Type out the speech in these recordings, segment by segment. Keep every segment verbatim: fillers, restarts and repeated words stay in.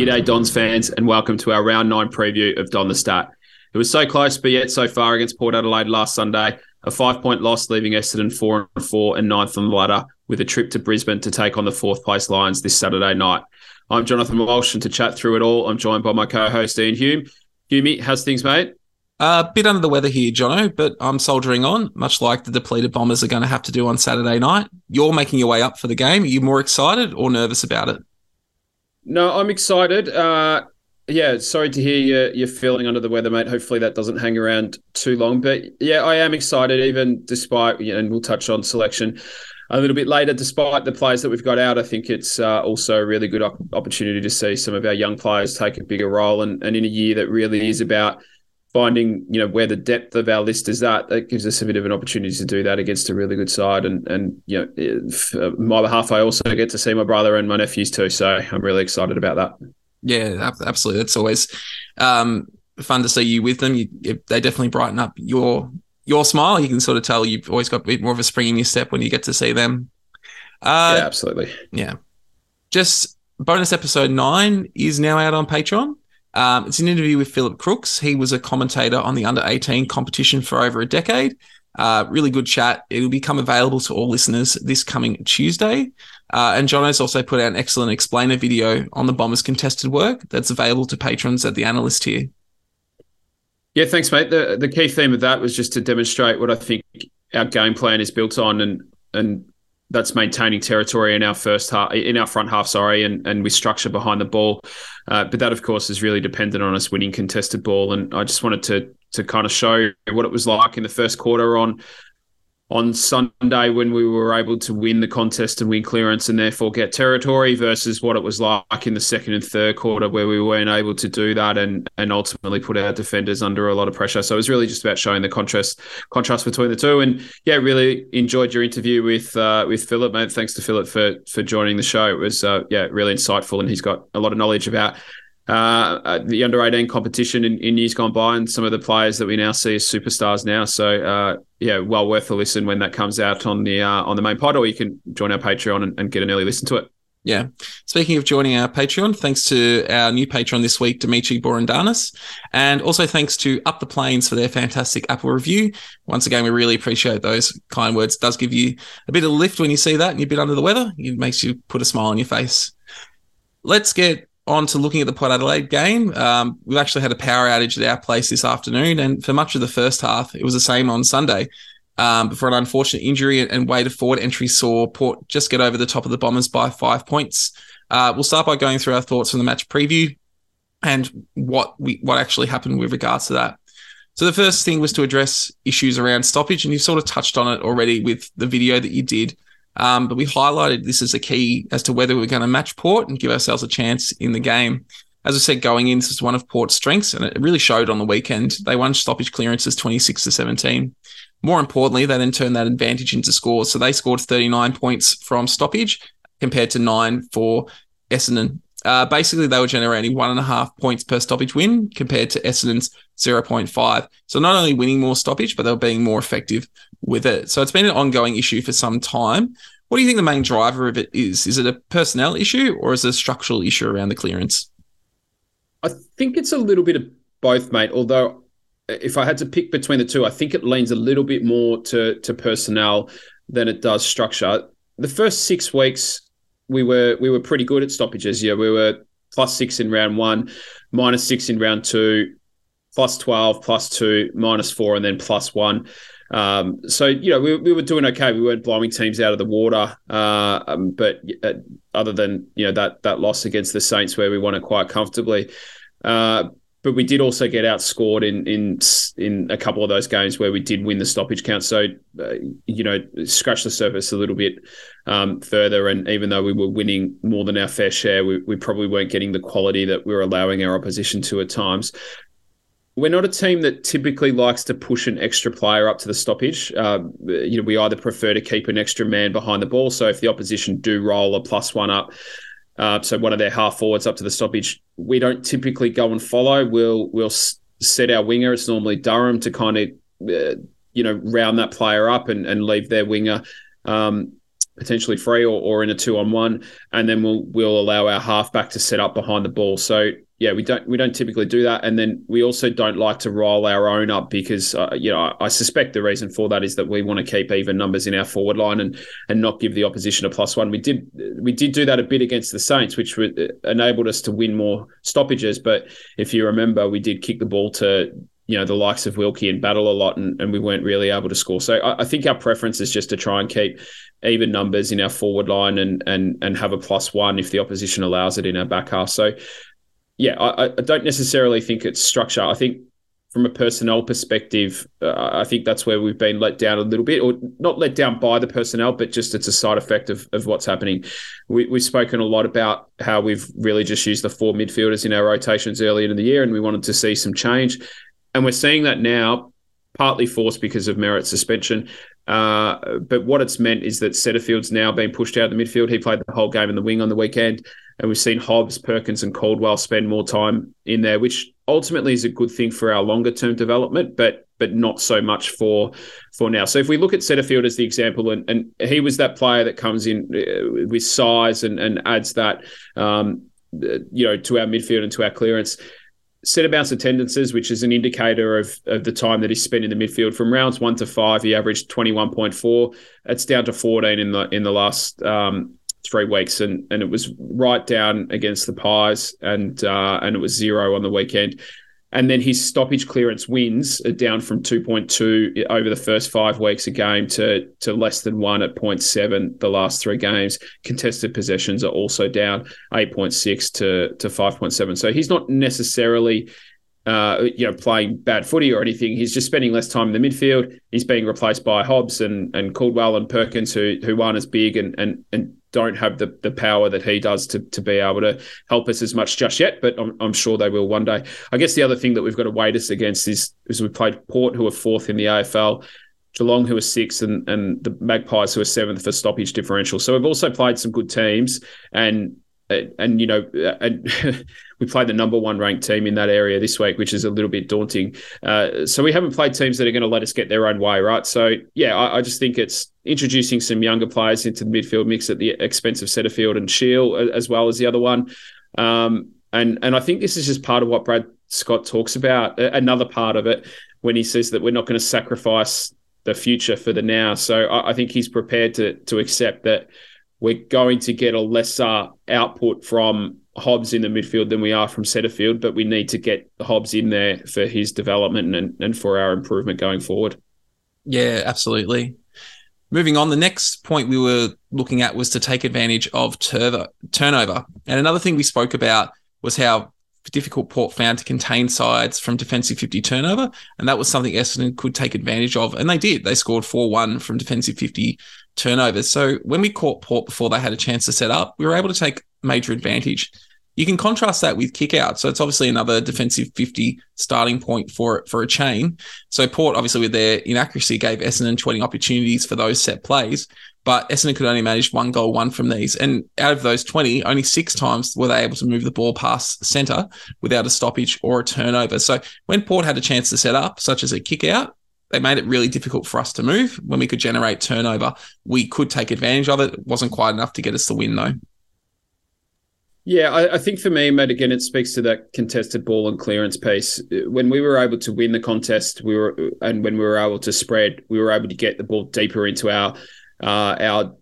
G'day Dons fans and welcome to our round nine preview of Don the Stat. It was so close but yet so far against Port Adelaide last Sunday, a five-point loss leaving Essendon four and four and ninth on the ladder with a trip to Brisbane to take on the fourth place Lions this Saturday night. I'm Jonathan Walsh and to chat through it all, I'm joined by my co-host Ian Hume. Humey, how's things mate? A uh, bit under the weather here, Jono, but I'm soldiering on, much like the depleted Bombers are going to have to do on Saturday night. You're making your way up for the game. Are you more excited or nervous about it? No, I'm excited. Uh, yeah, sorry to hear you're, you're feeling under the weather, mate. Hopefully that doesn't hang around too long. But yeah, I am excited, even despite, you know, and we'll touch on selection a little bit later, despite the players that we've got out. I think it's uh, also a really good op- opportunity to see some of our young players take a bigger role. And, and in a year that really is about finding, you know, where the depth of our list is at, that gives us a bit of an opportunity to do that against a really good side. And, and you know, on my behalf, I also get to see my brother and my nephews too. So I'm really excited about that. Yeah, absolutely. It's always um, fun to see you with them. You, they definitely brighten up your your smile. You can sort of tell you've always got a bit more of a spring in your step when you get to see them. Uh, yeah, absolutely. Yeah. Just bonus episode nine is now out on Patreon. Um, it's an interview with Philip Crooks. He was a commentator on the under eighteen competition for over a decade. Uh, really good chat. It will become available to all listeners this coming Tuesday. Uh, and Jono's also put out an excellent explainer video on the Bombers' contested work that's available to patrons at the analyst tier. Yeah, thanks, mate. The, the key theme of that was just to demonstrate what I think our game plan is built on, and and that's maintaining territory in our first half, in our front half, sorry, and, and with structure behind the ball. Uh, but that, of course, is really dependent on us winning contested ball. And I just wanted to to kind of show what it was like in the first quarter on on Sunday when we were able to win the contest and win clearance and therefore get territory versus what it was like in the second and third quarter where we weren't able to do that and and ultimately put our defenders under a lot of pressure. So it was really just about showing the contrast contrast between the two. And yeah, really enjoyed your interview with uh, with Philip, mate. Thanks to Philip for for joining the show. It was uh, yeah really insightful, and he's got a lot of knowledge about Uh, the under eighteen competition in, in years gone by and some of the players that we now see as superstars now. So, uh, yeah, well worth a listen when that comes out on the uh, on the main pod, or you can join our Patreon and, and get an early listen to it. Yeah. Speaking of joining our Patreon, thanks to our new patron this week, Dimitri Borandanis, and also thanks to Up the Plains for their fantastic Apple review. Once again, we really appreciate those kind words. It does give you a bit of a lift when you see that and you're a bit under the weather. It makes you put a smile on your face. Let's get on to looking at the Port Adelaide game. Um, we've actually had a power outage at our place this afternoon, and for much of the first half, it was the same on Sunday. Um, for an unfortunate injury and weight of forward entry saw Port just get over the top of the Bombers by five points. Uh, we'll start by going through our thoughts from the match preview and what we what actually happened with regards to that. So the first thing was to address issues around stoppage, and you've sort of touched on it already with the video that you did. Um, but we highlighted this as a key as to whether we're going to match Port and give ourselves a chance in the game. As I said, going in, this was one of Port's strengths, and it really showed on the weekend. They won stoppage clearances twenty-six to seventeen. More importantly, they then turned that advantage into scores. So they scored thirty-nine points from stoppage compared to nine for Essendon. Uh, basically, they were generating one and a half points per stoppage win compared to Essendon's zero point five. So not only winning more stoppage, but they were being more effective with it. So it's been an ongoing issue for some time. What do you think the main driver of it is? Is it a personnel issue or is it a structural issue around the clearance? I think it's a little bit of both, mate. Although if I had to pick between the two, I think it leans a little bit more to, to personnel than it does structure. The first six weeks, We were we were pretty good at stoppages. Yeah, we were plus six in round one, minus six in round two, plus twelve, plus two, minus four, and then plus one. Um, so, you know, we, we were doing okay. We weren't blowing teams out of the water. Uh, um, but uh, other than, you know, that that loss against the Saints where we won it quite comfortably. Uh, but we did also get outscored in in in a couple of those games where we did win the stoppage count. So, uh, you know, scratch the surface a little bit um, further. And even though we were winning more than our fair share, we, we probably weren't getting the quality that we were allowing our opposition to at times. We're not a team that typically likes to push an extra player up to the stoppage. Uh, you know, we either prefer to keep an extra man behind the ball. So if the opposition do roll a plus one up, Uh, so one of their half forwards up to the stoppage, we don't typically go and follow. We'll we'll set our winger. It's normally Durham to kind of uh, you know round that player up and, and leave their winger um, potentially free or, or in a two-on-one, and then we'll we'll allow our halfback to set up behind the ball. So yeah, we don't we don't typically do that, and then we also don't like to roll our own up because uh, you know I suspect the reason for that is that we want to keep even numbers in our forward line and and not give the opposition a plus one. We did we did do that a bit against the Saints, which enabled us to win more stoppages. But if you remember, we did kick the ball to, you know, the likes of Wilkie and Battle a lot, and, and we weren't really able to score. So I, I think our preference is just to try and keep even numbers in our forward line and and and have a plus one if the opposition allows it in our back half. So, yeah, I, I don't necessarily think it's structure. I think from a personnel perspective, uh, I think that's where we've been let down a little bit, or not let down by the personnel, but just it's a side effect of, of what's happening. We, we've spoken a lot about how we've really just used the four midfielders in our rotations earlier in the year, and we wanted to see some change. And we're seeing that now, partly forced because of Merritt's suspension. Uh, but what it's meant is that Setterfield's now been pushed out of the midfield. He played the whole game in the wing on the weekend. And we've seen Hobbs, Perkins and Caldwell spend more time in there, which ultimately is a good thing for our longer-term development, but but not so much for for now. So if we look at Setterfield as the example, and, and he was that player that comes in with size and, and adds that um, you know to our midfield and to our clearance. Centre bounce attendances, which is an indicator of, of the time that he spent in the midfield, from rounds one to five, he averaged twenty-one point four. It's down to fourteen in the in the last um, three weeks, and and it was right down against the Pies, and uh, and it was zero on the weekend. And then his stoppage clearance wins are down from two point two over the first five weeks a game to, to less than one at zero point seven the last three games. Contested possessions are also down eight point six to, to five point seven. So he's not necessarily uh, you know, playing bad footy or anything. He's just spending less time in the midfield. He's being replaced by Hobbs and, and Caldwell and Perkins, who who aren't as big and and and don't have the, the power that he does to, to be able to help us as much just yet, but I'm, I'm sure they will one day. I guess the other thing that we've got to weight us against is, is we played Port, who are fourth in the A F L, Geelong, who are sixth, and, and the Magpies, who are seventh for stoppage differential. So we've also played some good teams, and, and you know, and we played the number one ranked team in that area this week, which is a little bit daunting. Uh, so we haven't played teams that are going to let us get their own way, right? So, yeah, I, I just think it's introducing some younger players into the midfield mix at the expense of Setterfield and Shield, as well as the other one. Um, and and I think this is just part of what Brad Scott talks about, another part of it, when he says that we're not going to sacrifice the future for the now. So I, I think he's prepared to to accept that we're going to get a lesser output from Hobbs in the midfield than we are from Setterfield, but we need to get Hobbs in there for his development and, and for our improvement going forward. Yeah, absolutely. Moving on, the next point we were looking at was to take advantage of tur- turnover. And another thing we spoke about was how difficult Port found to contain sides from defensive fifty turnover, and that was something Essendon could take advantage of, and they did. They scored four one from defensive fifty turnovers. So when we caught Port before they had a chance to set up, we were able to take major advantage. You can contrast that with kick-out. So it's obviously another defensive fifty starting point for for a chain. So Port, obviously, with their inaccuracy, gave Essendon twenty opportunities for those set plays, but Essendon could only manage one goal, one from these. And out of those twenty, only six times were they able to move the ball past centre without a stoppage or a turnover. So when Port had a chance to set up, such as a kick-out, they made it really difficult for us to move. When we could generate turnover, we could take advantage of it. It wasn't quite enough to get us the win, though. Yeah, I, I think for me, mate, again, it speaks to that contested ball and clearance piece. When we were able to win the contest, we were, and when we were able to spread, we were able to get the ball deeper into our uh, our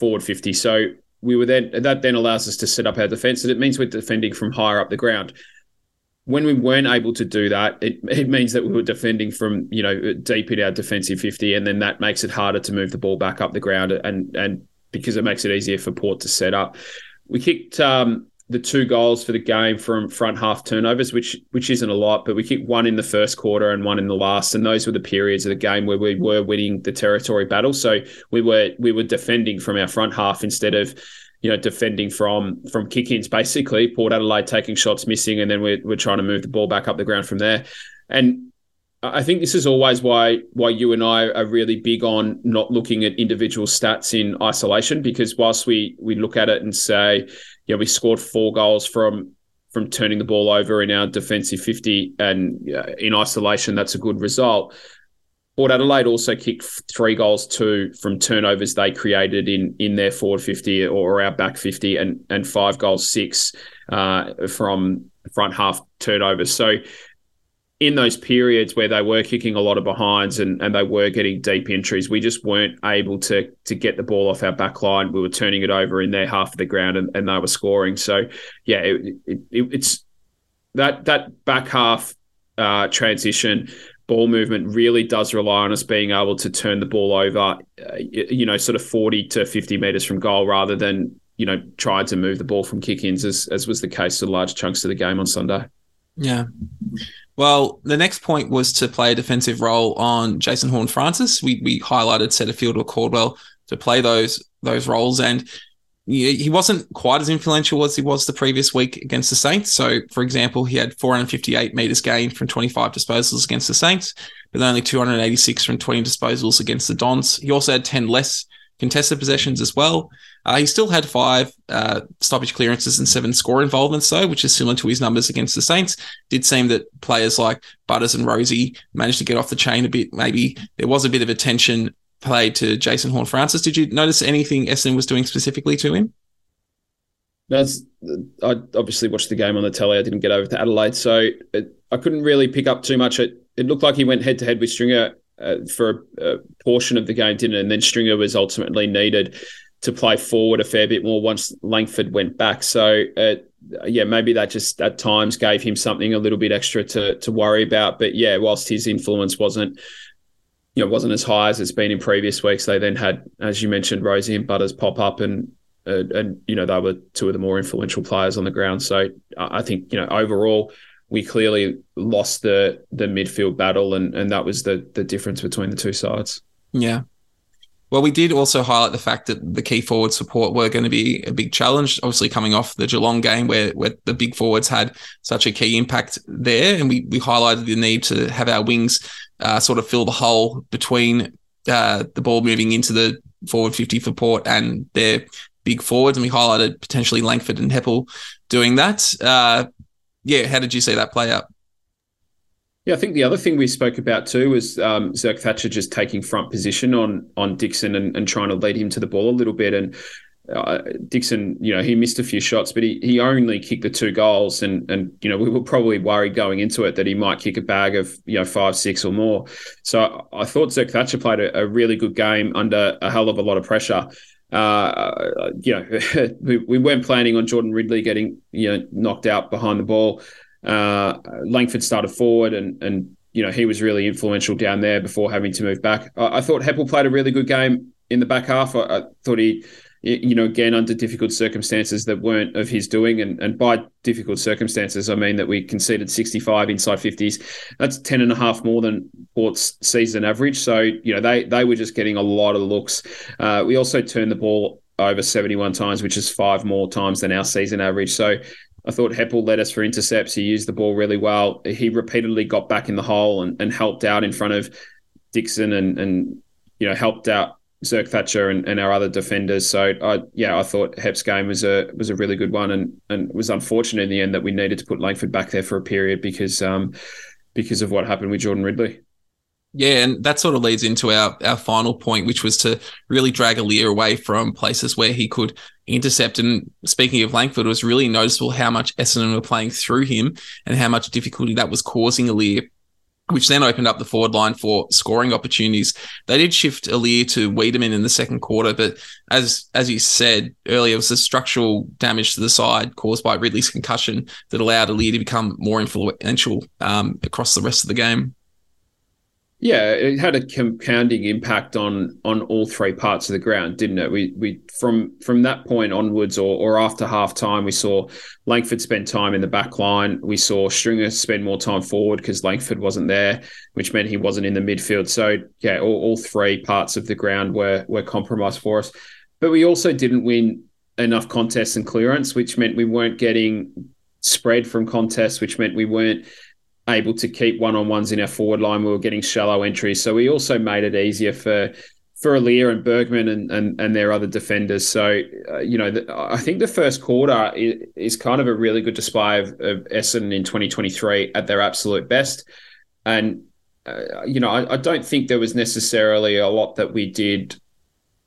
forward fifty. So we were then that then allows us to set up our defence, and it means we're defending from higher up the ground. When we weren't able to do that, it, it means that we were defending from, you know, deep in our defensive fifty, and then that makes it harder to move the ball back up the ground, and and because it makes it easier for Port to set up. We kicked um, the two goals for the game from front half turnovers, which which isn't a lot, but we kicked one in the first quarter and one in the last, and those were the periods of the game where we were winning the territory battle. So we were we were defending from our front half instead of, you know, defending from from kick-ins, basically. Port Adelaide taking shots, missing, and then we're, we're trying to move the ball back up the ground from there. And I think this is always why why you and I are really big on not looking at individual stats in isolation, because whilst we we look at it and say, you know, we scored four goals from from turning the ball over in our defensive fifty, and uh, in isolation, that's a good result. Port Adelaide also kicked three goals, two from turnovers they created in in their forward fifty or our back fifty, and and five goals, six uh, from front half turnovers. So in those periods where they were kicking a lot of behinds and, and they were getting deep entries, we just weren't able to to get the ball off our back line. We were turning it over in their half of the ground and, and they were scoring. So, yeah, it, it, it, it's that that back half uh, transition ball movement really does rely on us being able to turn the ball over, uh, you know, sort of forty to fifty metres from goal rather than, you know, trying to move the ball from kick-ins, as, as was the case for large chunks of the game on Sunday. Yeah. Well, the next point was to play a defensive role on Jason Horne-Francis. We we highlighted Setterfield or Caldwell to play those those roles, and he wasn't quite as influential as he was the previous week against the Saints. So, for example, he had four hundred fifty-eight metres gained from twenty-five disposals against the Saints, but only two hundred eighty-six from twenty disposals against the Dons. He also had ten less contested possessions as well. Uh, he still had five uh, stoppage clearances and seven score involvements, though, which is similar to his numbers against the Saints. Did seem that players like Butters and Rosie managed to get off the chain a bit. Maybe there was a bit of attention played to Jason Horne-Francis. Did you notice anything Essendon was doing specifically to him? That's, I obviously watched the game on the telly. I didn't get over to Adelaide, so it, I couldn't really pick up too much. It, it looked like he went head-to-head with Stringer uh, for a, a portion of the game, didn't it? And then Stringer was ultimately needed to play forward a fair bit more once Langford went back. So, uh, yeah, maybe that just at times gave him something a little bit extra to to worry about. But, yeah, whilst his influence wasn't, you know, wasn't as high as it's been in previous weeks, they then had, as you mentioned, Rosie and Butters pop up and, uh, and you know, they were two of the more influential players on the ground. So I think, you know, overall we clearly lost the the midfield battle, and, and that was the the difference between the two sides. Yeah. Well, we did also highlight the fact that the key forward support were going to be a big challenge, obviously coming off the Geelong game where, where the big forwards had such a key impact there. And we, we highlighted the need to have our wings uh, sort of fill the hole between uh, the ball moving into the forward fifty for Port and their big forwards. And we highlighted potentially Langford and Heppel doing that. Uh, yeah, how did you see that play out? Yeah, I think the other thing we spoke about too was um, Zerk Thatcher just taking front position on on Dixon and, and trying to lead him to the ball a little bit. And uh, Dixon, you know, he missed a few shots, but he, he only kicked the two goals. And, and, you know, we were probably worried going into it that he might kick a bag of, you know, five, six or more. So I thought Zerk Thatcher played a, a really good game under a hell of a lot of pressure. Uh, you know, we, we weren't planning on Jordan Ridley getting, you know, knocked out behind the ball. Uh, Langford started forward and, and you know, he was really influential down there before having to move back. I, I thought Heppel played a really good game in the back half. I, I thought he, you know, again, under difficult circumstances that weren't of his doing. And, and by difficult circumstances, I mean that we conceded sixty-five inside fifties. That's ten and a half more than Port's season average. So, you know, they, they were just getting a lot of looks. Uh, we also turned the ball over seventy-one times, which is five more times than our season average. So, I thought Heppel led us for intercepts. He used the ball really well. He repeatedly got back in the hole and, and helped out in front of Dixon and, and you know, helped out Zerk Thatcher and, and our other defenders. So, I, yeah, I thought Hepp's game was a was a really good one, and, and it was unfortunate in the end that we needed to put Langford back there for a period because um, because of what happened with Jordan Ridley. Yeah, and that sort of leads into our, our final point, which was to really drag Alir away from places where he could intercept. And speaking of Langford, it was really noticeable how much Essendon were playing through him and how much difficulty that was causing Alir, which then opened up the forward line for scoring opportunities. They did shift Alir to Wiedemann in the second quarter, but as as you said earlier, it was the structural damage to the side caused by Ridley's concussion that allowed Alir to become more influential um, across the rest of the game. Yeah, it had a compounding impact on on all three parts of the ground, didn't it? We we from from that point onwards, or or after half time, we saw Langford spend time in the back line. We saw Stringer spend more time forward because Langford wasn't there, which meant he wasn't in the midfield. So yeah, all, all three parts of the ground were were compromised for us. But we also didn't win enough contests and clearance, which meant we weren't getting spread from contests, which meant we weren't able to keep one-on-ones in our forward line. We were getting shallow entries. So we also made it easier for for Alir and Bergman and, and, and their other defenders. So, uh, you know, the, I think the first quarter is, is kind of a really good display of, of Essendon in twenty twenty-three at their absolute best. And uh, you know, I, I don't think there was necessarily a lot that we did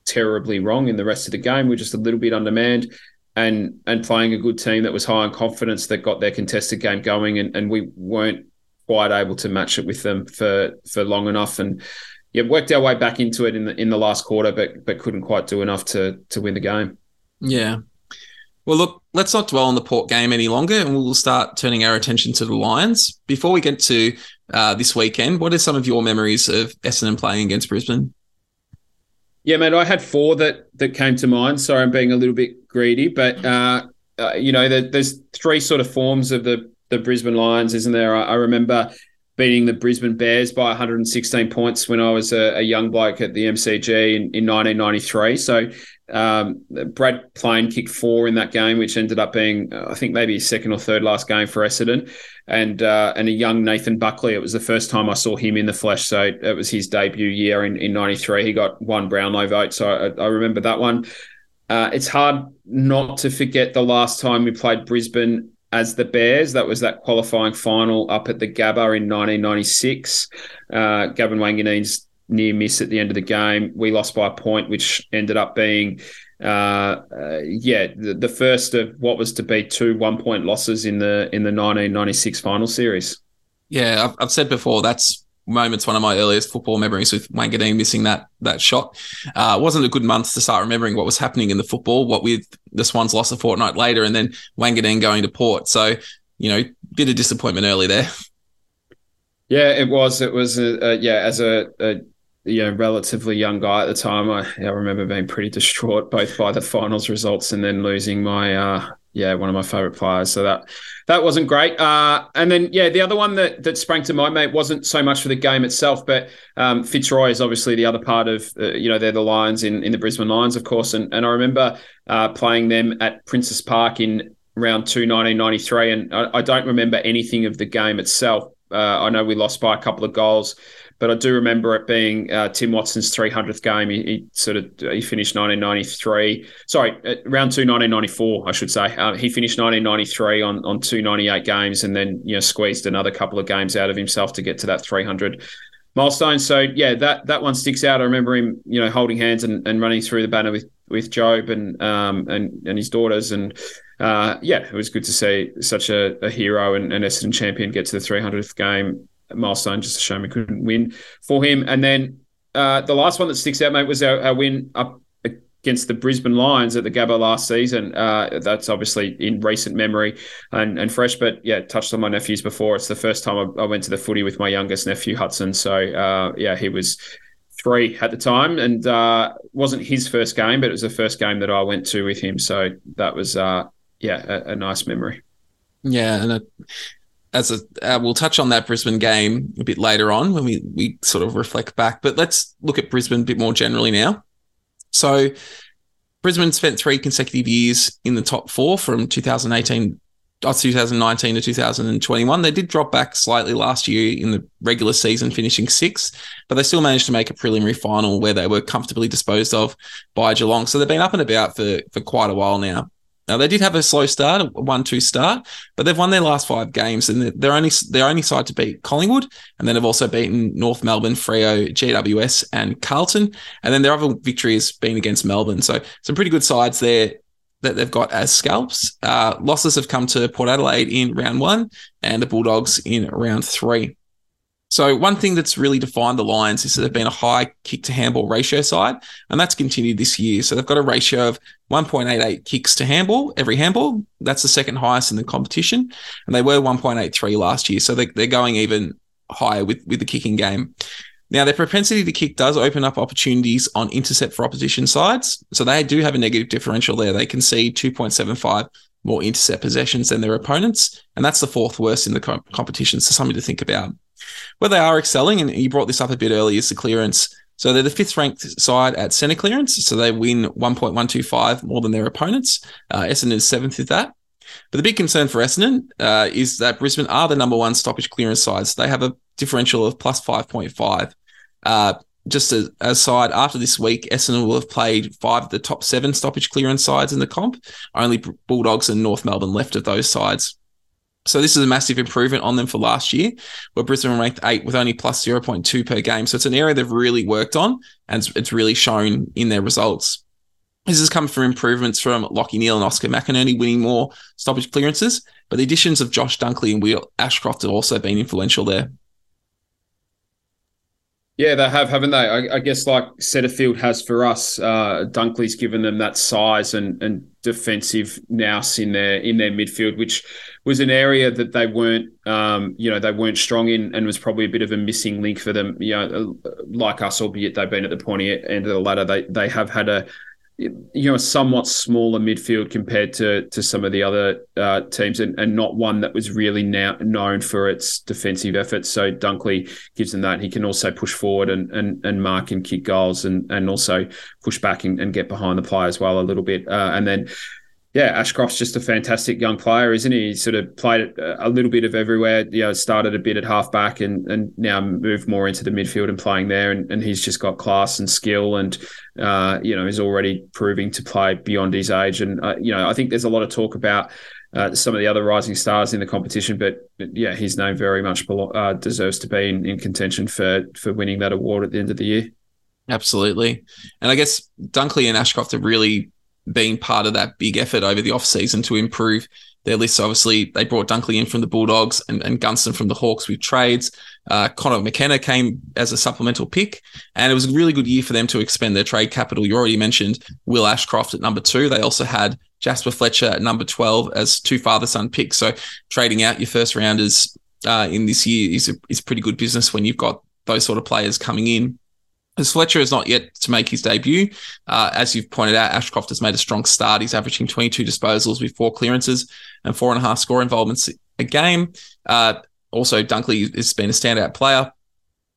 terribly wrong in the rest of the game. We were just a little bit undermanned and and playing a good team that was high in confidence that got their contested game going, and, and we weren't quite able to match it with them for, for long enough. And yeah, worked our way back into it in the in the last quarter, but but couldn't quite do enough to to win the game. Yeah. Well, look, let's not dwell on the Port game any longer, and we'll start turning our attention to the Lions. Before we get to uh, this weekend, what are some of your memories of Essendon playing against Brisbane? Yeah, mate, I had four that that came to mind. Sorry, I'm being a little bit greedy, but uh, uh, you know, there, there's three sort of forms of the the Brisbane Lions, isn't there? I, I remember beating the Brisbane Bears by one hundred sixteen points when I was a, a young bloke at the M C G in, in nineteen ninety-three. So um, Brad Plain kicked four in that game, which ended up being, I think, maybe his second or third last game for Essendon. And uh, and a young Nathan Buckley, it was the first time I saw him in the flesh. So it was his debut year in, in ninety-three. He got one Brownlow vote. So I, I remember that one. Uh, it's hard not to forget the last time we played Brisbane as the Bears. That was that qualifying final up at the Gabba in nineteen ninety-six. Uh, Gavin Wanganine's near miss at the end of the game. We lost by a point, which ended up being, uh, uh, yeah, the, the first of what was to be two one-point losses in the in the nineteen ninety-six final series. Yeah, I've, I've said before, that's moments, one of my earliest football memories, with Wanganine missing that that shot. Uh, it wasn't a good month to start remembering what was happening in the football, what with the Swans lost a fortnight later, and then Wanganeen going to Port. So, you know, bit of disappointment early there. Yeah, it was. It was, a, a, yeah, as a, a you know, relatively young guy at the time, I, I remember being pretty distraught both by the finals results and then losing my, uh, yeah, one of my favourite players. So that that wasn't great. Uh, and then, yeah, the other one that, that sprang to mind, mate, wasn't so much for the game itself, but um, Fitzroy is obviously the other part of, uh, you know, they're the Lions in, in the Brisbane Lions, of course. And, and I remember uh, playing them at Princess Park in round two, nineteen ninety-three. And I, I don't remember anything of the game itself. Uh, I know we lost by a couple of goals, but I do remember it being uh, Tim Watson's three hundredth game. He, he sort of he finished nineteen ninety-three. Sorry, round two, nineteen ninety-four, I should say. Um, he finished nineteen ninety-three on, on two ninety-eight games, and then, you know, squeezed another couple of games out of himself to get to that three hundred milestone. So yeah, that that one sticks out. I remember him, you know, holding hands and, and running through the banner with with Job and um and, and his daughters, and uh, yeah, it was good to see such a, a hero and an Essendon champion get to the three hundredth game milestone, just to show me couldn't win for him. And then uh, the last one that sticks out, mate, was our, our win up against the Brisbane Lions at the Gabba last season. Uh, that's obviously in recent memory and, and fresh, but yeah, touched on my nephews before. It's the first time I, I went to the footy with my youngest nephew, Hudson. So uh, yeah, he was three at the time, and uh, wasn't his first game, but it was the first game that I went to with him. So that was, uh, yeah, a, a nice memory. Yeah, and a As a, uh, we'll touch on that Brisbane game a bit later on when we, we sort of reflect back. But let's look at Brisbane a bit more generally now. So Brisbane spent three consecutive years in the top four from two thousand eighteen, uh, two thousand nineteen to two thousand twenty-one. They did drop back slightly last year in the regular season, finishing sixth, but they still managed to make a preliminary final where they were comfortably disposed of by Geelong. So they've been up and about for, for quite a while now. Now, they did have a slow start, a one two start, but they've won their last five games, and they're only their only side to beat Collingwood, and then have also beaten North Melbourne, Freo, G W S and Carlton, and then their other victory has been against Melbourne. So some pretty good sides there that they've got as scalps. Uh, losses have come to Port Adelaide in round one and the Bulldogs in round three. So one thing that's really defined the Lions is that they've been a high kick-to-handball ratio side, and that's continued this year. So they've got a ratio of one point eight eight kicks to handball, every handball. That's the second highest in the competition, and they were one point eight three last year. So they, they're going even higher with, with the kicking game. Now, their propensity to kick does open up opportunities on intercept for opposition sides. So they do have a negative differential there. They concede two point seven five more intercept possessions than their opponents, and that's the fourth worst in the co- competition. So something to think about. Where they are excelling, and you brought this up a bit earlier, is the clearance. So they're the fifth-ranked side at centre clearance, so they win one point one two five more than their opponents. Uh, Essendon is seventh at that. But the big concern for Essendon uh, is that Brisbane are the number one stoppage clearance side. So they have a differential of plus five point five. Uh, just as a side, after this week, Essendon will have played five of the top seven stoppage clearance sides in the comp. Only Bulldogs and North Melbourne left of those sides. So this is a massive improvement on them for last year, where Brisbane ranked eight with only plus zero point two per game. So it's an area they've really worked on, and it's, it's really shown in their results. This has come from improvements from Lachie Neale and Oscar McInerney winning more stoppage clearances, but the additions of Josh Dunkley and Will Ashcroft have also been influential there. Yeah, they have, haven't they? I, I guess like Setterfield has for us, uh, Dunkley's given them that size and and defensive nous in their in their midfield, which was an area that they weren't, um, you know, they weren't strong in, and was probably a bit of a missing link for them. You know, like us, albeit they've been at the pointy end of the ladder, they they have had a, you know, a somewhat smaller midfield compared to to some of the other uh, teams, and, and not one that was really now known for its defensive efforts. So Dunkley gives them that. He can also push forward and and, and mark and kick goals, and and also push back and, and get behind the play as well a little bit. Uh, and then, yeah, Ashcroft's just a fantastic young player, isn't he? He sort of played a little bit of everywhere. You know, started a bit at halfback and and now moved more into the midfield and playing there. And, and he's just got class and skill and, Uh, you know, is already proving to play beyond his age. And, uh, you know, I think there's a lot of talk about uh, some of the other rising stars in the competition, but, yeah, his name very much belo- uh, deserves to be in, in contention for, for winning that award at the end of the year. Absolutely. And I guess Dunkley and Ashcroft have really been part of that big effort over the off-season to improve their lists. Obviously, they brought Dunkley in from the Bulldogs and, and Gunston from the Hawks with trades. Uh, Connor McKenna came as a supplemental pick, and it was a really good year for them to expend their trade capital. You already mentioned Will Ashcroft at number two. They also had Jasper Fletcher at number twelve as two father-son picks. So trading out your first rounders uh, in this year is, a, is pretty good business when you've got those sort of players coming in. As Fletcher is not yet to make his debut, uh, as you've pointed out, Ashcroft has made a strong start. He's averaging twenty-two disposals with four clearances and four and a half score involvements a game. Uh, also, Dunkley has been a standout player.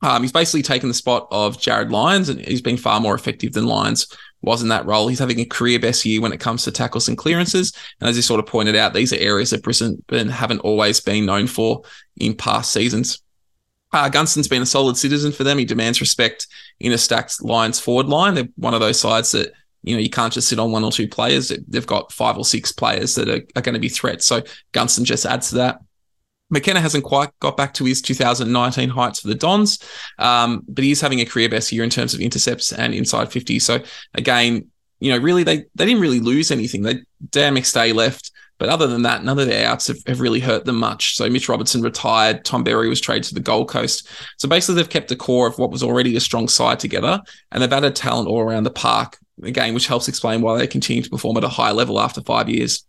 Um, he's basically taken the spot of Jared Lyons, and he's been far more effective than Lyons was in that role. He's having a career best year when it comes to tackles and clearances. And as you sort of pointed out, these are areas that Brisbane haven't always been known for in past seasons. Uh, Gunston's been a solid citizen for them. He demands respect in a stacked Lions forward line. They're one of those sides that, you know, you can't just sit on one or two players. They've got five or six players that are, are going to be threats. So Gunston just adds to that. McKenna hasn't quite got back to his two thousand nineteen heights for the Dons, um, but he is having a career best year in terms of intercepts and inside fifty. So again, you know, really, they, they didn't really lose anything. They, Dan McStay left. But other than that, none of their outs have, have really hurt them much. So Mitch Robertson retired. Tom Berry was traded to the Gold Coast. So basically, they've kept the core of what was already a strong side together, and they've added talent all around the park, again, which helps explain why they continue to perform at a high level after five years.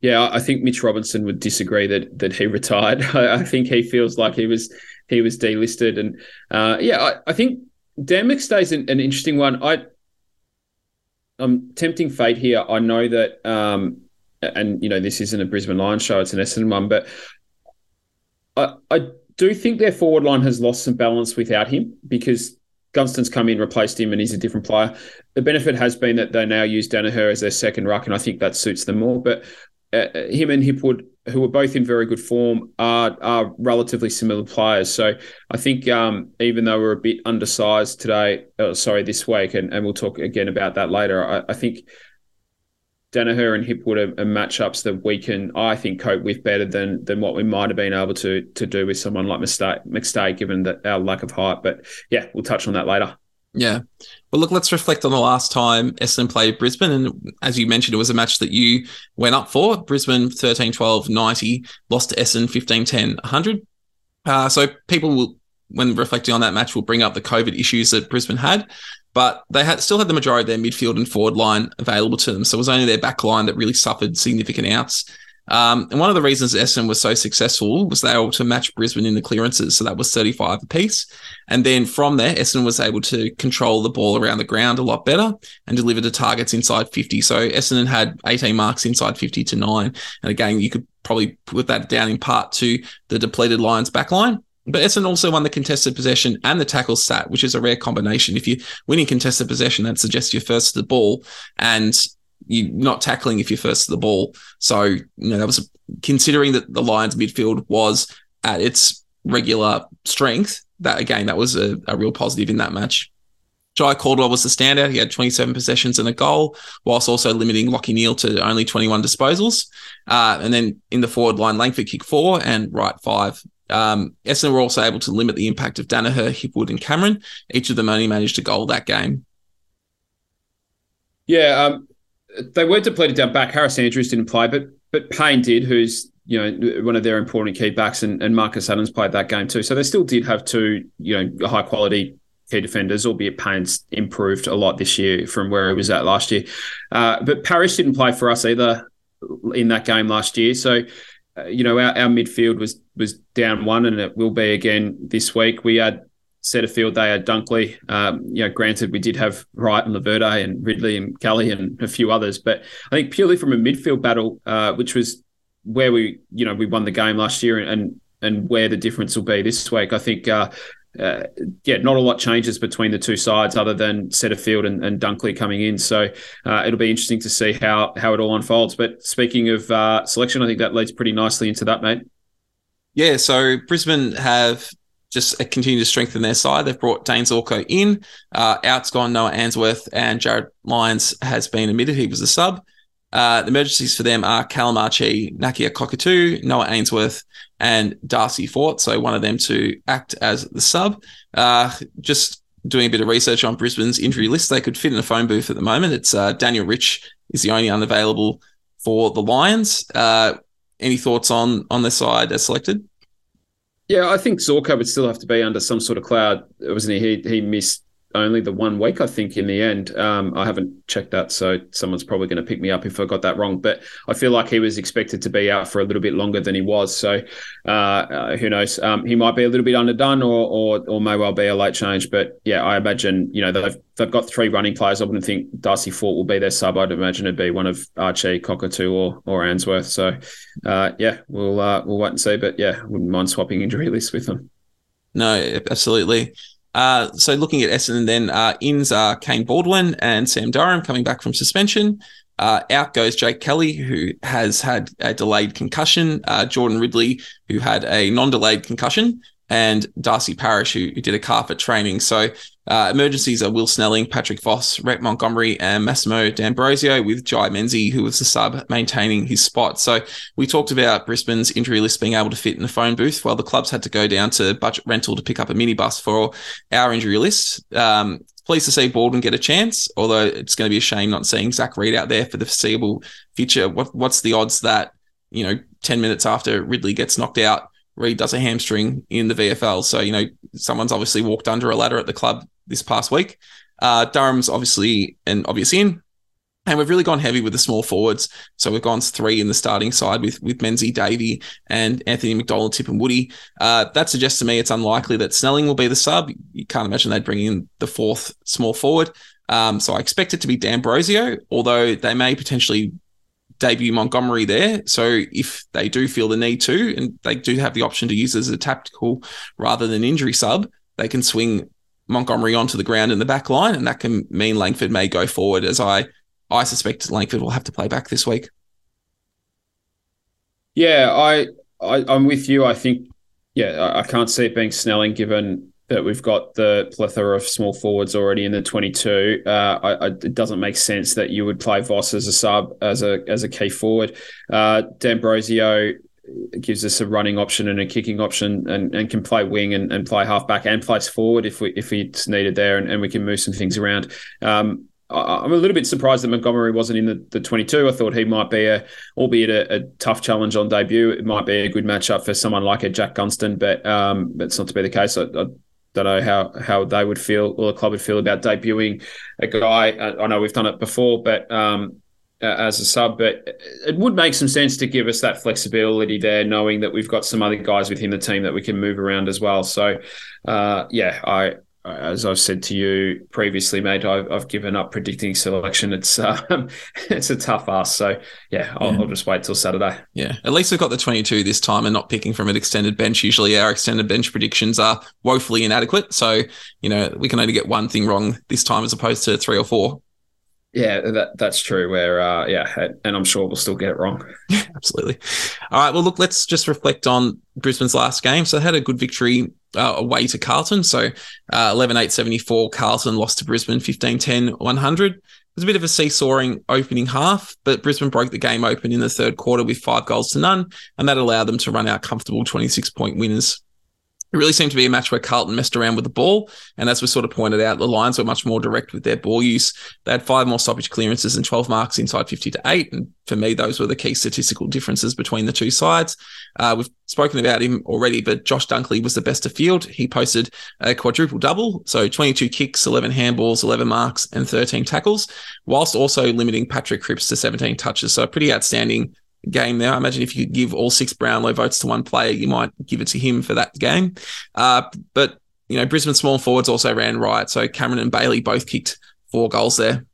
Yeah, I think Mitch Robertson would disagree that that he retired. I think he feels like he was he was delisted. And uh, yeah, I, I think Dan McStay's an, an interesting one. I, I'm tempting fate here. I know that... Um, And, you know, this isn't a Brisbane Lions show, it's an Essendon one, but I, I do think their forward line has lost some balance without him, because Gunston's come in, replaced him, and he's a different player. The benefit has been that they now use Danaher as their second ruck, and I think that suits them more. But uh, him and Hipwood, who are both in very good form, are, are relatively similar players. So I think um, even though we're a bit undersized today, oh, sorry, this week, and, and we'll talk again about that later, I, I think... Danaher and Hipwood are, are matchups that we can, I think, cope with better than than what we might have been able to to do with someone like McStay, McStay given that our lack of height. But, yeah, we'll touch on that later. Yeah. Well, look, let's reflect on the last time Essendon played Brisbane. And as you mentioned, it was a match that you went up for. Brisbane thirteen twelve ninety, lost to Essendon fifteen ten one hundred. Uh, so people will, when reflecting on that match, will bring up the COVID issues that Brisbane had. But they had still had the majority of their midfield and forward line available to them. So it was only their back line that really suffered significant outs. Um, and one of the reasons Essendon was so successful was they were able to match Brisbane in the clearances. So that was thirty-five apiece. And then from there, Essendon was able to control the ball around the ground a lot better and deliver to targets inside fifty. So Essendon had eighteen marks inside fifty to nine. And again, you could probably put that down in part to the depleted Lions back line. But Essendon also won the contested possession and the tackle stat, which is a rare combination. If you're winning contested possession, that suggests you're first to the ball, and you're not tackling if you're first to the ball. So, you know, that was a, considering that the Lions midfield was at its regular strength, that, again, that was a, a real positive in that match. Jai Caldwell was the standout. He had twenty-seven possessions and a goal, whilst also limiting Lachie Neale to only twenty-one disposals. Uh, and then in the forward line, Langford kicked four and Wright five. Um, Essendon were also able to limit the impact of Danaher, Hipwood and Cameron. Each of them only managed a goal that game. Yeah, um, they were depleted down back. Harris Andrews didn't play, but but Payne did, who's you know one of their important key backs, and, and Marcus Adams played that game too. So they still did have two you know high quality key defenders, albeit Payne's improved a lot this year from where he was at last year. Uh, but Parrish didn't play for us either in that game last year. So uh, you know our, our midfield was was down one, and it will be again this week. We had Setterfield, they had Dunkley. Um, you know, granted, we did have Wright and Laverde and Ridley and Kelly and a few others, but I think purely from a midfield battle, uh, which was where we, you know, we won the game last year, and and where the difference will be this week. I think, uh, uh, yeah, not a lot changes between the two sides other than Setterfield and, and Dunkley coming in. So uh, it'll be interesting to see how how it all unfolds. But speaking of uh, selection, I think that leads pretty nicely into that, mate. Yeah. So Brisbane have just continue to strengthen their side. They've brought Dane Zorko in. Uh, out's gone Noah Answorth, and Jared Lyons has been admitted. He was a sub. Uh, the emergencies for them are Callum Archie, Nakia Cockatoo, Noah Ainsworth, and Darcy Fort. So one of them to act as the sub. Uh, just doing a bit of research on Brisbane's injury list, they could fit in a phone booth at the moment. It's uh, Daniel Rich is the only unavailable for the Lions. Uh, any thoughts on, on their side as selected? Yeah, I think Zorko would still have to be under some sort of cloud, wasn't he? He, he missed only the one week, I think, in the end. Um, I haven't checked that, so someone's probably going to pick me up if I got that wrong. But I feel like he was expected to be out for a little bit longer than he was. So uh, uh, who knows? Um, he might be a little bit underdone, or, or or may well be a late change. But yeah, I imagine you know they've they've got three running players. I wouldn't think Darcy Fort will be their sub. I'd imagine it'd be one of Archie, Cockatoo, or or Answorth. So uh, yeah, we'll uh, we'll wait and see. But yeah, wouldn't mind swapping injury lists with them. No, absolutely. Uh, so looking at Essendon then, uh, ins are Kane Baldwin and Sam Durham coming back from suspension. Uh, out goes Jake Kelly, who has had a delayed concussion, uh, Jordan Ridley, who had a non-delayed concussion, and Darcy Parrish, who, who did a calf at training. So uh, emergencies are Will Snelling, Patrick Voss, Rhett Montgomery, and Massimo D'Ambrosio, with Jai Menzie, who was the sub, maintaining his spot. So we talked about Brisbane's injury list being able to fit in the phone booth, while the clubs had to go down to budget rental to pick up a minibus for our injury list. Um, pleased to see Baldwin get a chance, although it's going to be a shame not seeing Zach Reed out there for the foreseeable future. What, what's the odds that, you know, ten minutes after Ridley gets knocked out, Reed does a hamstring in the V F L. So, you know, someone's obviously walked under a ladder at the club this past week. Uh, Durham's obviously an obvious in. And we've really gone heavy with the small forwards. So we've gone three in the starting side with, with Menzie, Davey, and Anthony McDonald, Tip and Woody. Uh, that suggests to me it's unlikely that Snelling will be the sub. You can't imagine they'd bring in the fourth small forward. Um, so I expect it to be D'Ambrosio, although they may potentially debut Montgomery there. So if they do feel the need to, and they do have the option to use it as a tactical rather than injury sub, they can swing Montgomery onto the ground in the back line, and that can mean Langford may go forward, as I, I suspect Langford will have to play back this week. Yeah, I, I, I'm with you. I think, yeah, I can't see it being Snelling, given that we've got the plethora of small forwards already in the twenty-two. Uh, I, I, it doesn't make sense that you would play Voss as a sub, as a as a key forward. Uh, D'Ambrosio gives us a running option and a kicking option, and, and can play wing and, and play halfback and plays forward if we if it's needed there, and, and we can move some things around. Um, I, I'm a little bit surprised that Montgomery wasn't in the, the twenty-two. I thought he might be, a, albeit a, a tough challenge on debut. It might be a good matchup for someone like a Jack Gunston, but um, that's not to be the case. I, I, don't know how, how they would feel, or the club would feel about debuting a guy. I, I know we've done it before, but um, as a sub, but it would make some sense to give us that flexibility there, knowing that we've got some other guys within the team that we can move around as well. So, uh, yeah, I as I've said to you previously, mate, I've, I've given up predicting selection. It's um, it's a tough ask. So, yeah, I'll, yeah. I'll just wait till Saturday. Yeah, at least we've got the twenty-two this time and not picking from an extended bench. Usually our extended bench predictions are woefully inadequate. So, you know, we can only get one thing wrong this time as opposed to three or four. Yeah, that, that's true. Where, uh, yeah, and I'm sure we'll still get it wrong. Absolutely. All right, well, look, let's just reflect on Brisbane's last game. So they had a good victory uh, away to Carlton. So uh, eleven eight seventy-four, Carlton lost to Brisbane fifteen ten one hundred. It was a bit of a seesawing opening half, but Brisbane broke the game open in the third quarter with five goals to none, and that allowed them to run out comfortable twenty-six point winners. It really seemed to be a match where Carlton messed around with the ball, and as we sort of pointed out, the Lions were much more direct with their ball use. They had five more stoppage clearances and twelve marks inside fifty to eight, and for me, those were the key statistical differences between the two sides. Uh, we've spoken about him already, but Josh Dunkley was the best of field. He posted a quadruple-double, so twenty-two kicks, eleven handballs, eleven marks, and thirteen tackles, whilst also limiting Patrick Cripps to seventeen touches, so a pretty outstanding game there. I imagine if you could give all six Brownlow votes to one player, you might give it to him for that game. Uh, but, you know, Brisbane small forwards also ran riot. So Cameron and Bailey both kicked four goals there.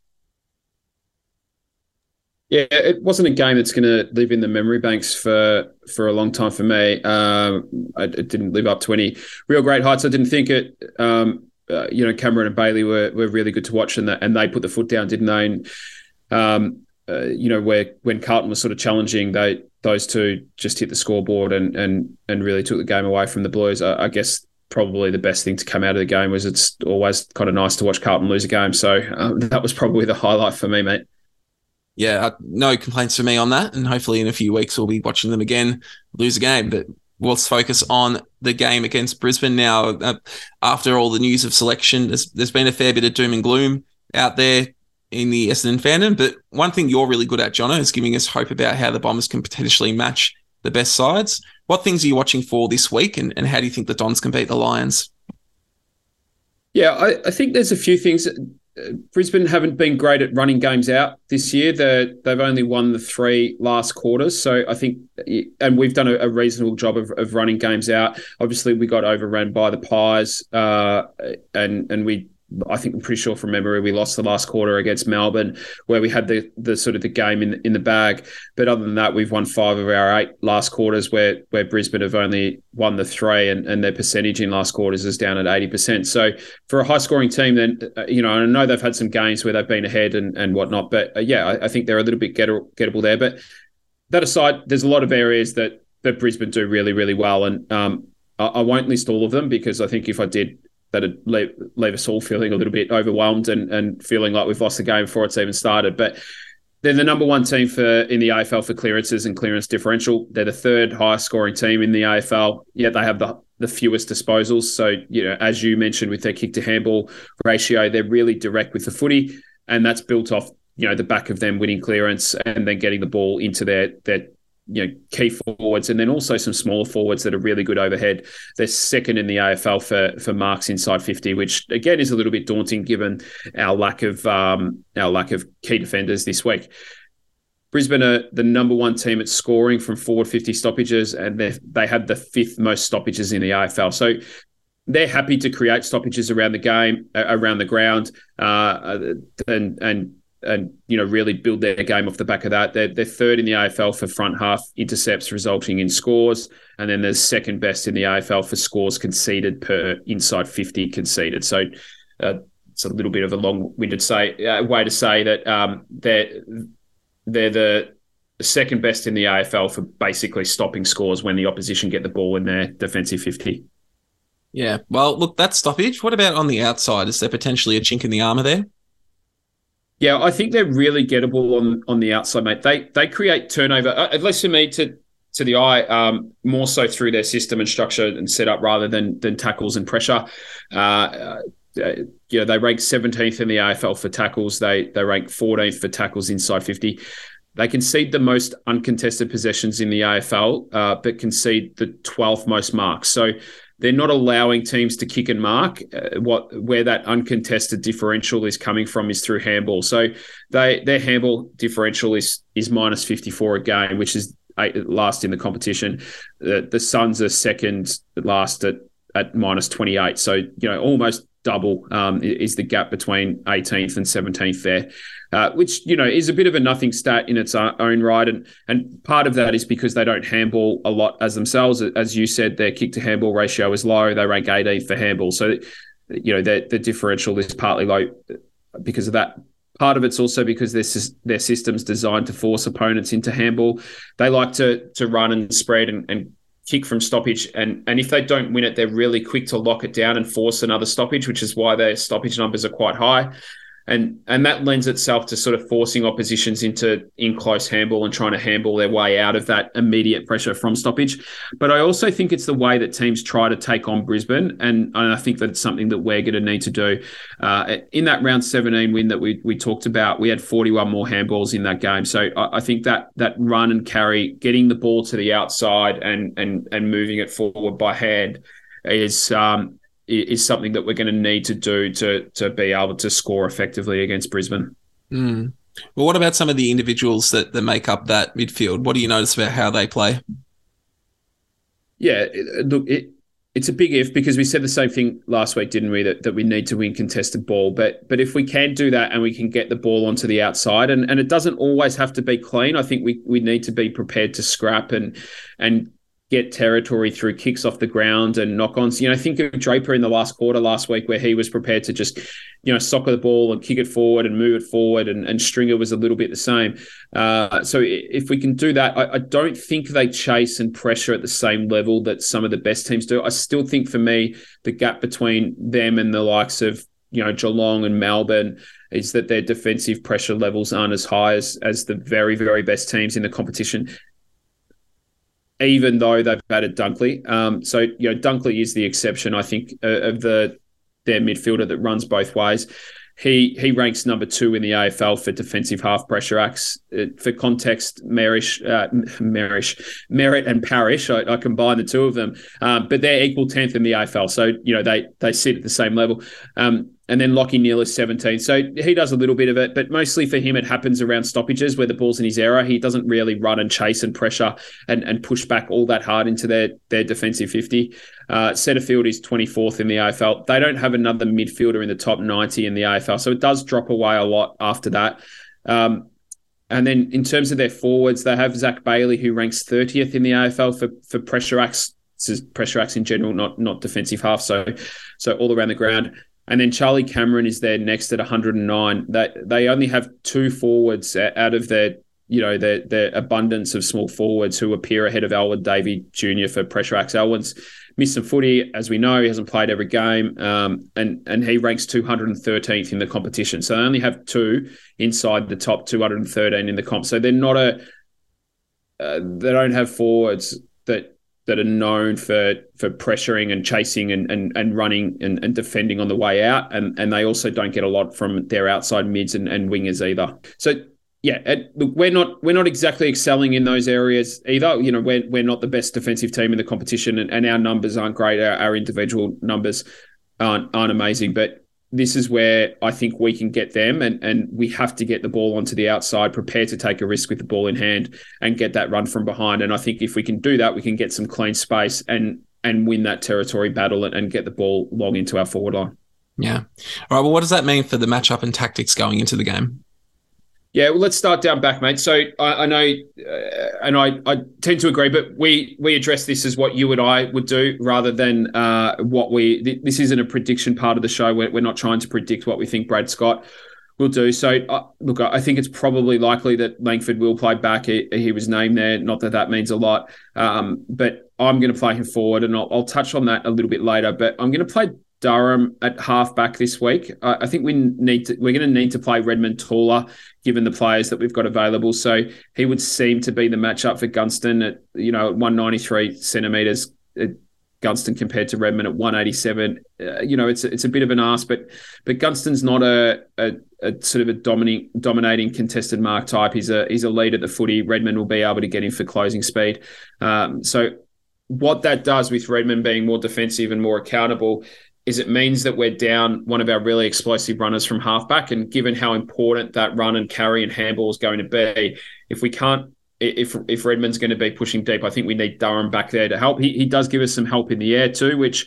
Yeah, it wasn't a game that's going to live in the memory banks for for a long time for me. Um, it didn't live up to any real great heights. I didn't think it. Um, uh, you know, Cameron and Bailey were were really good to watch, and, the, and they put the foot down, didn't they? And, um, Uh, you know, where when Carlton was sort of challenging, they those two just hit the scoreboard and and and really took the game away from the Blues. I, I guess probably the best thing to come out of the game was it's always kind of nice to watch Carlton lose a game. So um, that was probably the highlight for me, mate. Yeah, no complaints for me on that. And hopefully in a few weeks we'll be watching them again lose a game. But let's focus on the game against Brisbane now. Uh, after all the news of selection, there's, there's been a fair bit of doom and gloom out there in the Essendon fandom, but one thing you're really good at, Jono, is giving us hope about how the Bombers can potentially match the best sides. What things are you watching for this week, and, and how do you think the Dons can beat the Lions? Yeah, I, I think there's a few things. Brisbane haven't been great at running games out this year. They're, they've only won the three last quarters, so I think, and we've done a, a reasonable job of, of running games out. Obviously, we got overrun by the Pies, uh, and and we. I think I'm pretty sure from memory we lost the last quarter against Melbourne, where we had the the sort of the game in in the bag. But other than that, we've won five of our eight last quarters, where where Brisbane have only won the three, and, and their percentage in last quarters is down at eighty percent. So for a high scoring team, then you know I know they've had some games where they've been ahead and and whatnot. But uh, yeah, I, I think they're a little bit gettable, gettable there. But that aside, there's a lot of areas that that Brisbane do really really well, and um, I, I won't list all of them because I think if I did, that'd leave, leave us all feeling a little bit overwhelmed and, and feeling like we've lost the game before it's even started. But they're the number one team for in the A F L for clearances and clearance differential. They're the third highest scoring team in the A F L, yet they have the, the fewest disposals. So, you know, as you mentioned, with their kick to handball ratio, they're really direct with the footy, and that's built off, you know, the back of them winning clearance and then getting the ball into their their you know, key forwards, and then also some smaller forwards that are really good overhead. They're second in the A F L for for marks inside fifty, which again is a little bit daunting given our lack of um, our lack of key defenders this week. Brisbane are the number one team at scoring from forward fifty stoppages, and they they had the fifth most stoppages in the A F L. So they're happy to create stoppages around the game, around the ground, uh, and and. and, you know, really build their game off the back of that. They're, they're third in the A F L for front half intercepts resulting in scores, and then they're second best in the A F L for scores conceded per inside fifty conceded. So uh, it's a little bit of a long-winded say, uh, way to say that um, they're, they're the second best in the A F L for basically stopping scores when the opposition get the ball in their defensive fifty. Yeah, well, look, that's stoppage. What about on the outside? Is there potentially a chink in the armour there? Yeah, I think they're really gettable on, on the outside, mate. They they create turnover, at least for me, to to the eye, um, more so through their system and structure and setup rather than than tackles and pressure. Uh, uh, you know, they rank seventeenth in the A F L for tackles. They they rank fourteenth for tackles inside fifty. They concede the most uncontested possessions in the A F L, uh, but concede the twelfth most marks. So they're not allowing teams to kick and mark. Uh, what where that uncontested differential is coming from is through handball. So they their handball differential is is minus fifty-four a game, which is eight, last in the competition. Uh, the Suns are second last at at minus twenty-eight. So you know almost double um, is the gap between eighteenth and seventeenth there, uh, which you know is a bit of a nothing stat in its own right, and and part of that is because they don't handball a lot as themselves. As you said, their kick to handball ratio is low. They rank eighteenth for handball, so you know the the differential is partly low because of that. Part of it's also because their their system's designed to force opponents into handball. They like to to run and spread and, and kick from stoppage, and and if they don't win it, they're really quick to lock it down and force another stoppage, which is why their stoppage numbers are quite high. And and that lends itself to sort of forcing oppositions into in close handball and trying to handball their way out of that immediate pressure from stoppage. But I also think it's the way that teams try to take on Brisbane, and, and I think that's something that we're going to need to do. Uh, in that round seventeen win that we we talked about, we had forty-one more handballs in that game. So I, I think that that run and carry, getting the ball to the outside and and and moving it forward by hand is um, is something that we're going to need to do to to be able to score effectively against Brisbane. Mm. Well, what about some of the individuals that, that make up that midfield? What do you notice about how they play? Yeah, it, look, it, it's a big if, because we said the same thing last week, didn't we, that, that we need to win contested ball. But but if we can do that and we can get the ball onto the outside, and, and it doesn't always have to be clean, I think we, we need to be prepared to scrap and and get territory through kicks off the ground and knock-ons. You know, think of Draper in the last quarter last week, where he was prepared to just, you know, soccer the ball and kick it forward and move it forward, and, and Stringer was a little bit the same. Uh, so if we can do that, I, I don't think they chase and pressure at the same level that some of the best teams do. I still think, for me, the gap between them and the likes of, you know, Geelong and Melbourne is that their defensive pressure levels aren't as high as, as the very, very best teams in the competition, even though they've added Dunkley. Um, so, you know, Dunkley is the exception, I think, uh, of the their midfielder that runs both ways. He he ranks number two in the A F L for defensive half pressure acts. For context, Merritt, uh, Merritt, Merritt and Parrish, I, I combine the two of them, um, but they're equal tenth in the A F L. So, you know, they they sit at the same level. Um, and then Lachie Neale is seventeen. So he does a little bit of it, but mostly for him it happens around stoppages where the ball's in his area. He doesn't really run and chase and pressure and, and push back all that hard into their, their defensive fifty. Uh, Setterfield is twenty-fourth in the A F L. They don't have another midfielder in the top ninety in the A F L, so it does drop away a lot after that. Um, and then in terms of their forwards, they have Zach Bailey, who ranks thirtieth in the A F L for, for pressure acts. This is pressure acts in general, not not defensive half, so, so all around the ground. And then Charlie Cameron is there next at one hundred and nine. That they only have two forwards out of their, you know, their their abundance of small forwards who appear ahead of Elwood Davey Junior for pressure acts. Elwood's missed some footy, as we know. He hasn't played every game, um, and and he ranks two hundred thirteenth in the competition. So they only have two inside the top two hundred thirteen in the comp. So they're not a uh, they don't have forwards that. that are known for for pressuring and chasing and and, and running and, and defending on the way out. And and they also don't get a lot from their outside mids and, and wingers either. So, yeah, it, we're not we're not exactly excelling in those areas either. You know, we're, we're not the best defensive team in the competition, and, and our numbers aren't great. Our, our individual numbers aren't, aren't amazing. But this is where I think we can get them, and, and we have to get the ball onto the outside, prepare to take a risk with the ball in hand and get that run from behind. And I think if we can do that, we can get some clean space and and win that territory battle and, and get the ball long into our forward line. Yeah. All right, well, what does that mean for the matchup and tactics going into the game? Yeah, well, let's start down back, mate. So I, I know, uh, and I, I tend to agree, but we we address this as what you and I would do rather than uh, what we. Th- this isn't a prediction part of the show. We're, we're not trying to predict what we think Brad Scott will do. So uh, look, I think it's probably likely that Langford will play back. He, he was named there. Not that that means a lot, um, but I'm going to play him forward, and I'll, I'll touch on that a little bit later. But I'm going to play Durham at halfback this week. I, I think we need to, we're going to need to play Redmond taller, given the players that we've got available. So he would seem to be the matchup for Gunston at, you know, at one hundred ninety-three centimetres, at Gunston compared to Redmond at one hundred eighty-seven. Uh, you know, it's it's a bit of an ask, but but Gunston's not a a, a sort of a dominating dominating contested mark type. He's a he's a lead at the footy. Redmond will be able to get him for closing speed. Um, so what that does with Redmond being more defensive and more accountable is it means that we're down one of our really explosive runners from halfback, and given how important that run and carry and handball is going to be, if we can't, if if Redmond's going to be pushing deep, I think we need Durham back there to help. He he does give us some help in the air too, which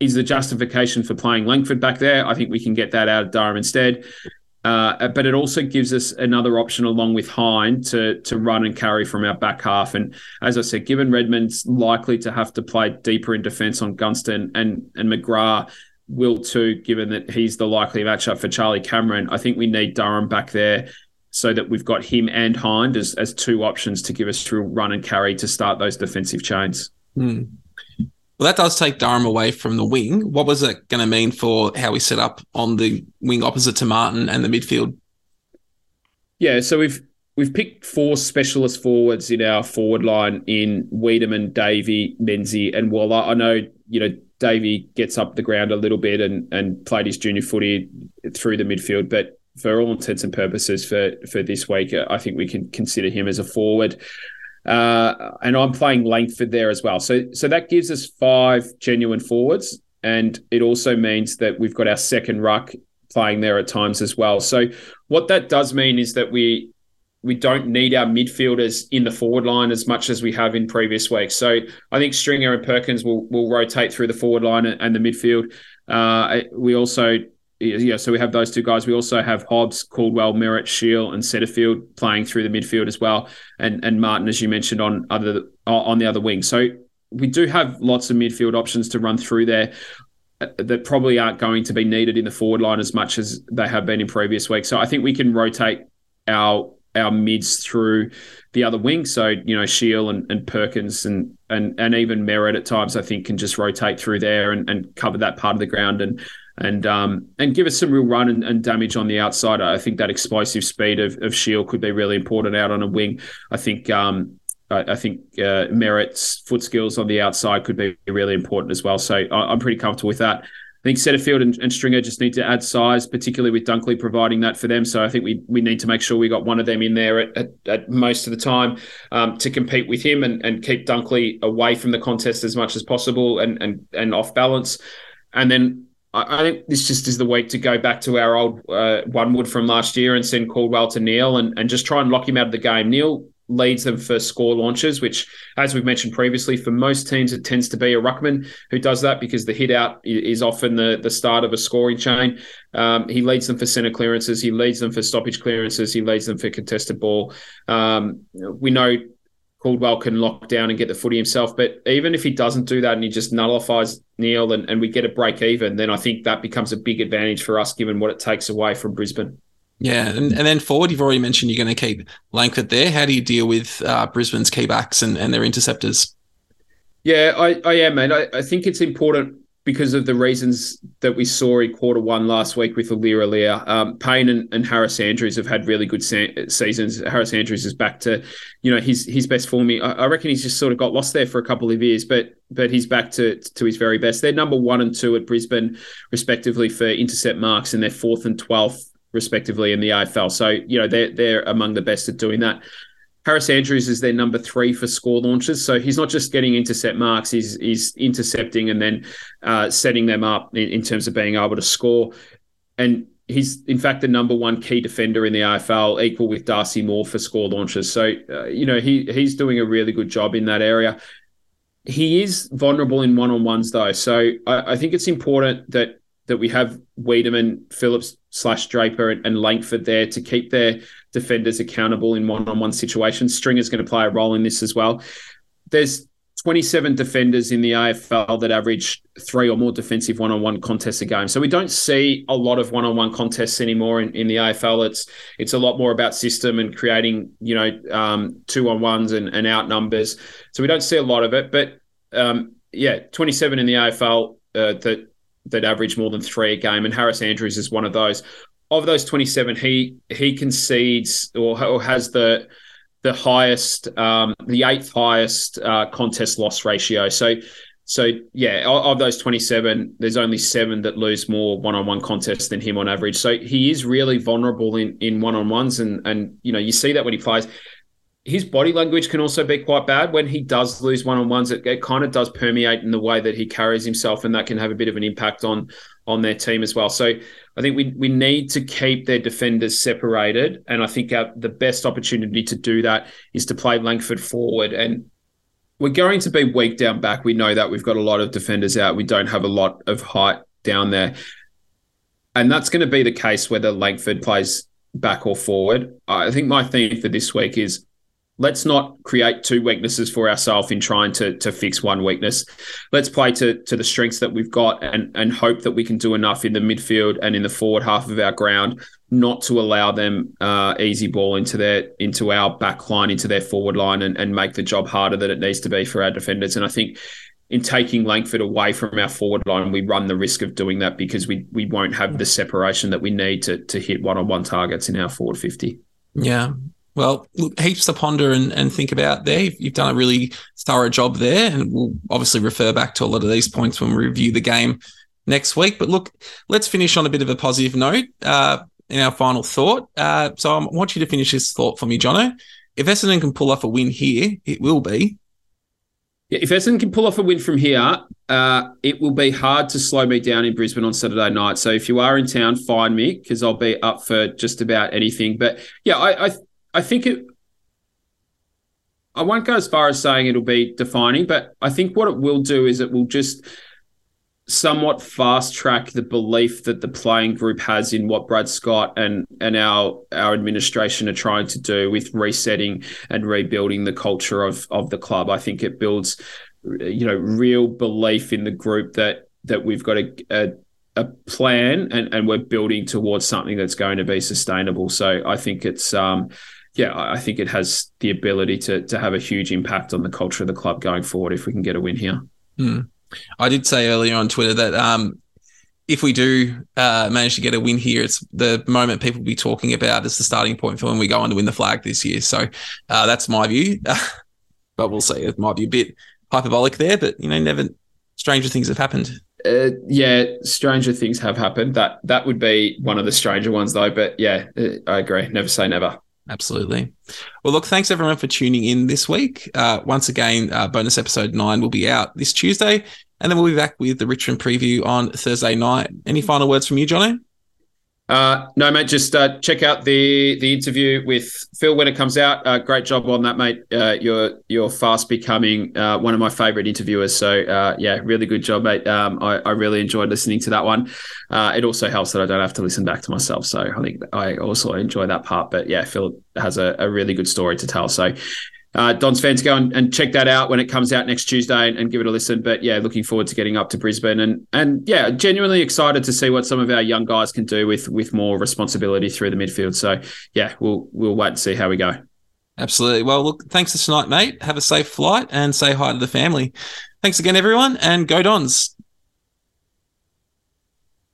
is the justification for playing Langford back there. I think we can get that out of Durham instead. Uh, but it also gives us another option along with Hind to to run and carry from our back half. And as I said, given Redmond's likely to have to play deeper in defence on Gunston, and, and McGrath will too, given that he's the likely matchup for Charlie Cameron, I think we need Durham back there so that we've got him and Hind as, as two options to give us true run and carry to start those defensive chains. Mm. Well, that does take Durham away from the wing. What was it going to mean for how we set up on the wing opposite to Martin and the midfield? Yeah, so we've we've picked four specialist forwards in our forward line in Wiedemann, Davey, Menzie and Waller. I know, you know, Davey gets up the ground a little bit and, and played his junior footy through the midfield, but for all intents and purposes for, for this week, I think we can consider him as a forward. Uh, and I'm playing Langford there as well. So so that gives us five genuine forwards, and it also means that we've got our second ruck playing there at times as well. So what that does mean is that we we don't need our midfielders in the forward line as much as we have in previous weeks. So I think Stringer and Perkins will will rotate through the forward line and the midfield. Uh, we also... Yeah, so we have those two guys. We also have Hobbs, Caldwell, Merritt, Shield, and Setterfield playing through the midfield as well, and and Martin, as you mentioned, on other on the other wing. So we do have lots of midfield options to run through there that probably aren't going to be needed in the forward line as much as they have been in previous weeks. So I think we can rotate our our mids through the other wing. So you know, Shield and, and Perkins and and and even Merritt at times, I think, can just rotate through there and, and cover that part of the ground and. And um and give us some real run and, and damage on the outside. I think that explosive speed of, of Shield could be really important out on a wing. I think um I, I think uh, Merritt's foot skills on the outside could be really important as well. So I, I'm pretty comfortable with that. I think Setterfield and, and Stringer just need to add size, particularly with Dunkley providing that for them. So I think we we need to make sure we got one of them in there at, at, at most of the time um, to compete with him and, and keep Dunkley away from the contest as much as possible and and and off balance. And then I think this just is the week to go back to our old uh, one wood from last year and send Caldwell to Neale and, and just try and lock him out of the game. Neale leads them for score launches, which, as we've mentioned previously, for most teams, it tends to be a ruckman who does that because the hit out is often the, the start of a scoring chain. Um, he leads them for centre clearances. He leads them for stoppage clearances. He leads them for contested ball. Um, we know Caldwell can lock down and get the footy himself, but even if he doesn't do that and he just nullifies Neale and, and we get a break even, then I think that becomes a big advantage for us given what it takes away from Brisbane. Yeah, and, and then forward, you've already mentioned you're going to keep Langford there. How do you deal with uh, Brisbane's key backs and, and their interceptors? Yeah, I, I am, mate. I, I think it's important because of the reasons that we saw in quarter one last week with Alir Alir. Um, Payne and, and Harris Andrews have had really good se- seasons. Harris Andrews is back to, you know, his his best form. I, I reckon he's just sort of got lost there for a couple of years, but but he's back to to his very best. They're number one and two at Brisbane, respectively, for intercept marks, and they're fourth and twelfth, respectively, in the A F L. So, you know, they're, they're among the best at doing that. Harris Andrews is their number three for score launches. So he's not just getting intercept marks, he's, he's intercepting and then uh, setting them up in, in terms of being able to score. And he's, in fact, the number one key defender in the A F L, equal with Darcy Moore for score launches. So, uh, you know, he he's doing a really good job in that area. He is vulnerable in one-on-ones, though. So I, I think it's important that that we have Wiedemann, Phillips slash Draper and, and Langford there to keep their defenders accountable in one-on-one situations. Stringer's going to play a role in this as well. There's twenty-seven defenders in the A F L that average three or more defensive one-on-one contests a game. So we don't see a lot of one-on-one contests anymore in, in the A F L. It's it's a lot more about system and creating, you know, um, two-on-ones and, and out numbers. So we don't see a lot of it. But, um, yeah, twenty-seven in the A F L uh, that... that average more than three a game, and Harris Andrews is one of those. Of those twenty-seven, he he concedes or, or has the the highest, um, the eighth highest uh, contest loss ratio. So, so yeah, of, of those twenty-seven, there's only seven that lose more one-on-one contests than him on average. So he is really vulnerable in in one-on-ones, and and you know you see that when he plays. His body language can also be quite bad. When he does lose one-on-ones, it, it kind of does permeate in the way that he carries himself, and that can have a bit of an impact on on their team as well. So I think we we need to keep their defenders separated, and I think our, the best opportunity to do that is to play Langford forward. And we're going to be weak down back. We know that. We've got a lot of defenders out. We don't have a lot of height down there. And that's going to be the case whether Langford plays back or forward. I think my theme for this week is, let's not create two weaknesses for ourselves in trying to to fix one weakness. Let's play to to the strengths that we've got and and hope that we can do enough in the midfield and in the forward half of our ground not to allow them uh, easy ball into their into our back line, into their forward line, and, and make the job harder than it needs to be for our defenders. And I think in taking Langford away from our forward line, we run the risk of doing that because we we won't have the separation that we need to to hit one-on-one targets in our forward fifty. Yeah. Well, look, heaps to ponder and, and think about there. You've done a really thorough job there, and we'll obviously refer back to a lot of these points when we review the game next week. But look, let's finish on a bit of a positive note uh, in our final thought. Uh, so I want you to finish this thought for me, Jono. If Essendon can pull off a win here, it will be. Yeah, if Essendon can pull off a win from here, uh, it will be hard to slow me down in Brisbane on Saturday night. So if you are in town, find me because I'll be up for just about anything. But yeah, I, I I think it – I won't go as far as saying it'll be defining, but I think what it will do is it will just somewhat fast-track the belief that the playing group has in what Brad Scott and, and our, our administration are trying to do with resetting and rebuilding the culture of, of the club. I think it builds, you know, real belief in the group that, that we've got a, a – a plan and, and we're building towards something that's going to be sustainable. So I think it's, um, yeah, I think it has the ability to to have a huge impact on the culture of the club going forward if we can get a win here. Hmm. I did say earlier on Twitter that um, if we do uh, manage to get a win here, it's the moment people will be talking about as the starting point for when we go on to win the flag this year. So uh, that's my view, but we'll see. It might be a bit hyperbolic there, but you know, never stranger things have happened. Uh, yeah, stranger things have happened. That that would be one of the stranger ones, though. But, yeah, I agree. Never say never. Absolutely. Well, look, thanks, everyone, for tuning in this week. Uh, once again, uh, bonus episode nine will be out this Tuesday, and then we'll be back with the Richmond preview on Thursday night. Any final words from you, Jono? Uh, no, mate, just uh, check out the the interview with Phil when it comes out. Uh, great job on that, mate. Uh, you're you're fast becoming uh, one of my favourite interviewers. So, uh, yeah, really good job, mate. Um, I, I really enjoyed listening to that one. Uh, it also helps that I don't have to listen back to myself. So I think I also enjoy that part. But, yeah, Phil has a, a really good story to tell. So uh, Don's fans, go and, and check that out when it comes out next Tuesday and, and give it a listen. But, yeah, looking forward to getting up to Brisbane and, and yeah, genuinely excited to see what some of our young guys can do with with more responsibility through the midfield. So, yeah, we'll we'll wait and see how we go. Absolutely. Well, look, thanks for tonight, mate. Have a safe flight and say hi to the family. Thanks again, everyone, and go Dons.